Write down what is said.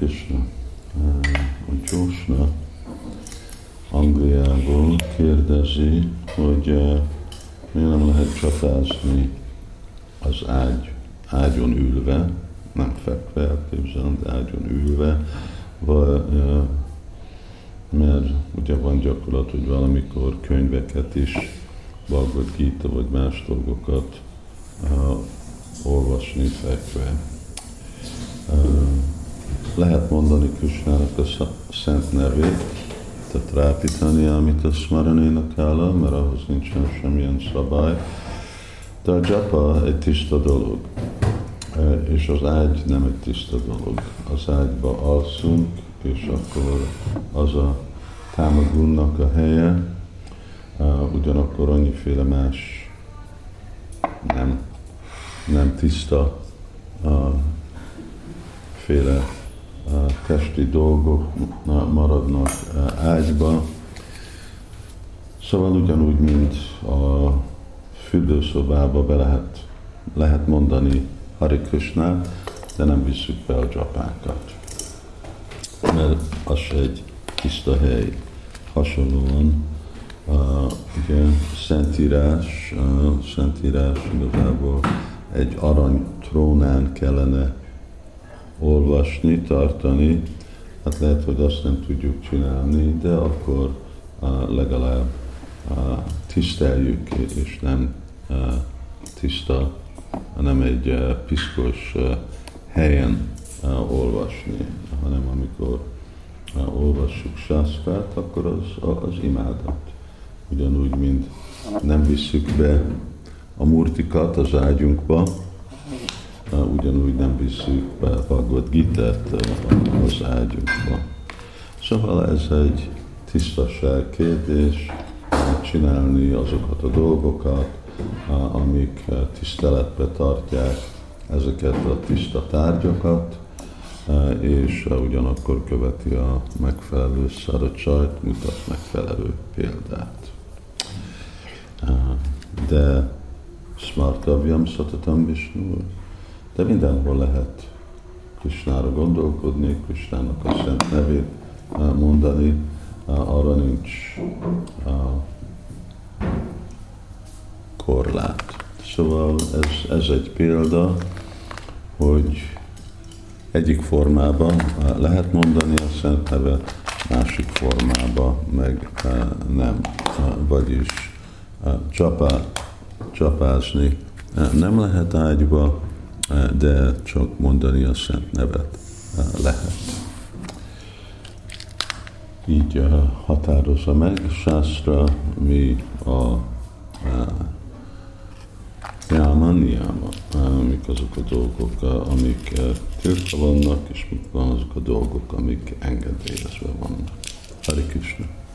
Kṛṣṇa, a Kṛṣṇa Angliából kérdezi, hogy miért nem lehet csatázni az ágyon ülve, nem fekve, elképzelem, de ágyon ülve, mert ugye van gyakorlat, hogy valamikor könyveket is, Magyar Gita vagy más dolgokat olvasni fekve. Lehet mondani Kṛṣṇának a szent nevét, tehát rápítani, amit a szmaranénak áll, mert ahhoz nincsen semmilyen szabály. De a japa egy tiszta dolog, és az ágy nem egy tiszta dolog. Az ágyba alszunk, és akkor az a támagunnak a helye, ugyanakkor annyiféle más nem tiszta féle testi dolgok maradnak ágyba. Szóval ugyanúgy, mint a fürdőszobába be lehet mondani Hare Kṛṣṇát, de nem visszük be a japákat, mert az egy tiszta hely. Hasonlóan ugye Szentírás igazából egy arany trónán kellene olvasni, tartani, hát lehet, hogy azt nem tudjuk csinálni, de akkor legalább tiszteljük, és nem tiszta, nem egy piszkos helyen olvasni, hanem amikor olvassuk sásztrát, akkor az imádat. Ugyanúgy, mint nem visszük be a murtikat az ágyunkba, ugyanúgy nem visszük be a Bhagavad Gitát az ágyunkba. Szóval ez egy tisztaság kérdés, csinálni azokat a dolgokat, amik tiszteletbe tartják ezeket a tiszta tárgyakat, és ugyanakkor követi a megfelelő szaracsajt, mutat megfelelő példát. De smartavyam satatam visnur, de mindenhol lehet Kṛṣṇára gondolkodni, Kṛṣṇának a szent nevét mondani, arra nincs korlát. Szóval ez egy példa, hogy egyik formában lehet mondani a szent nevet, másik formában meg nem. Vagyis csapázni nem lehet ágyba, de csak mondani a szent nevet lehet. Így határozza meg sásztra, mi a jáma, mik azok a dolgok, amik tiltva vannak, és mik van azok a dolgok, amik engedélyezve vannak. Hare Kṛṣṇa!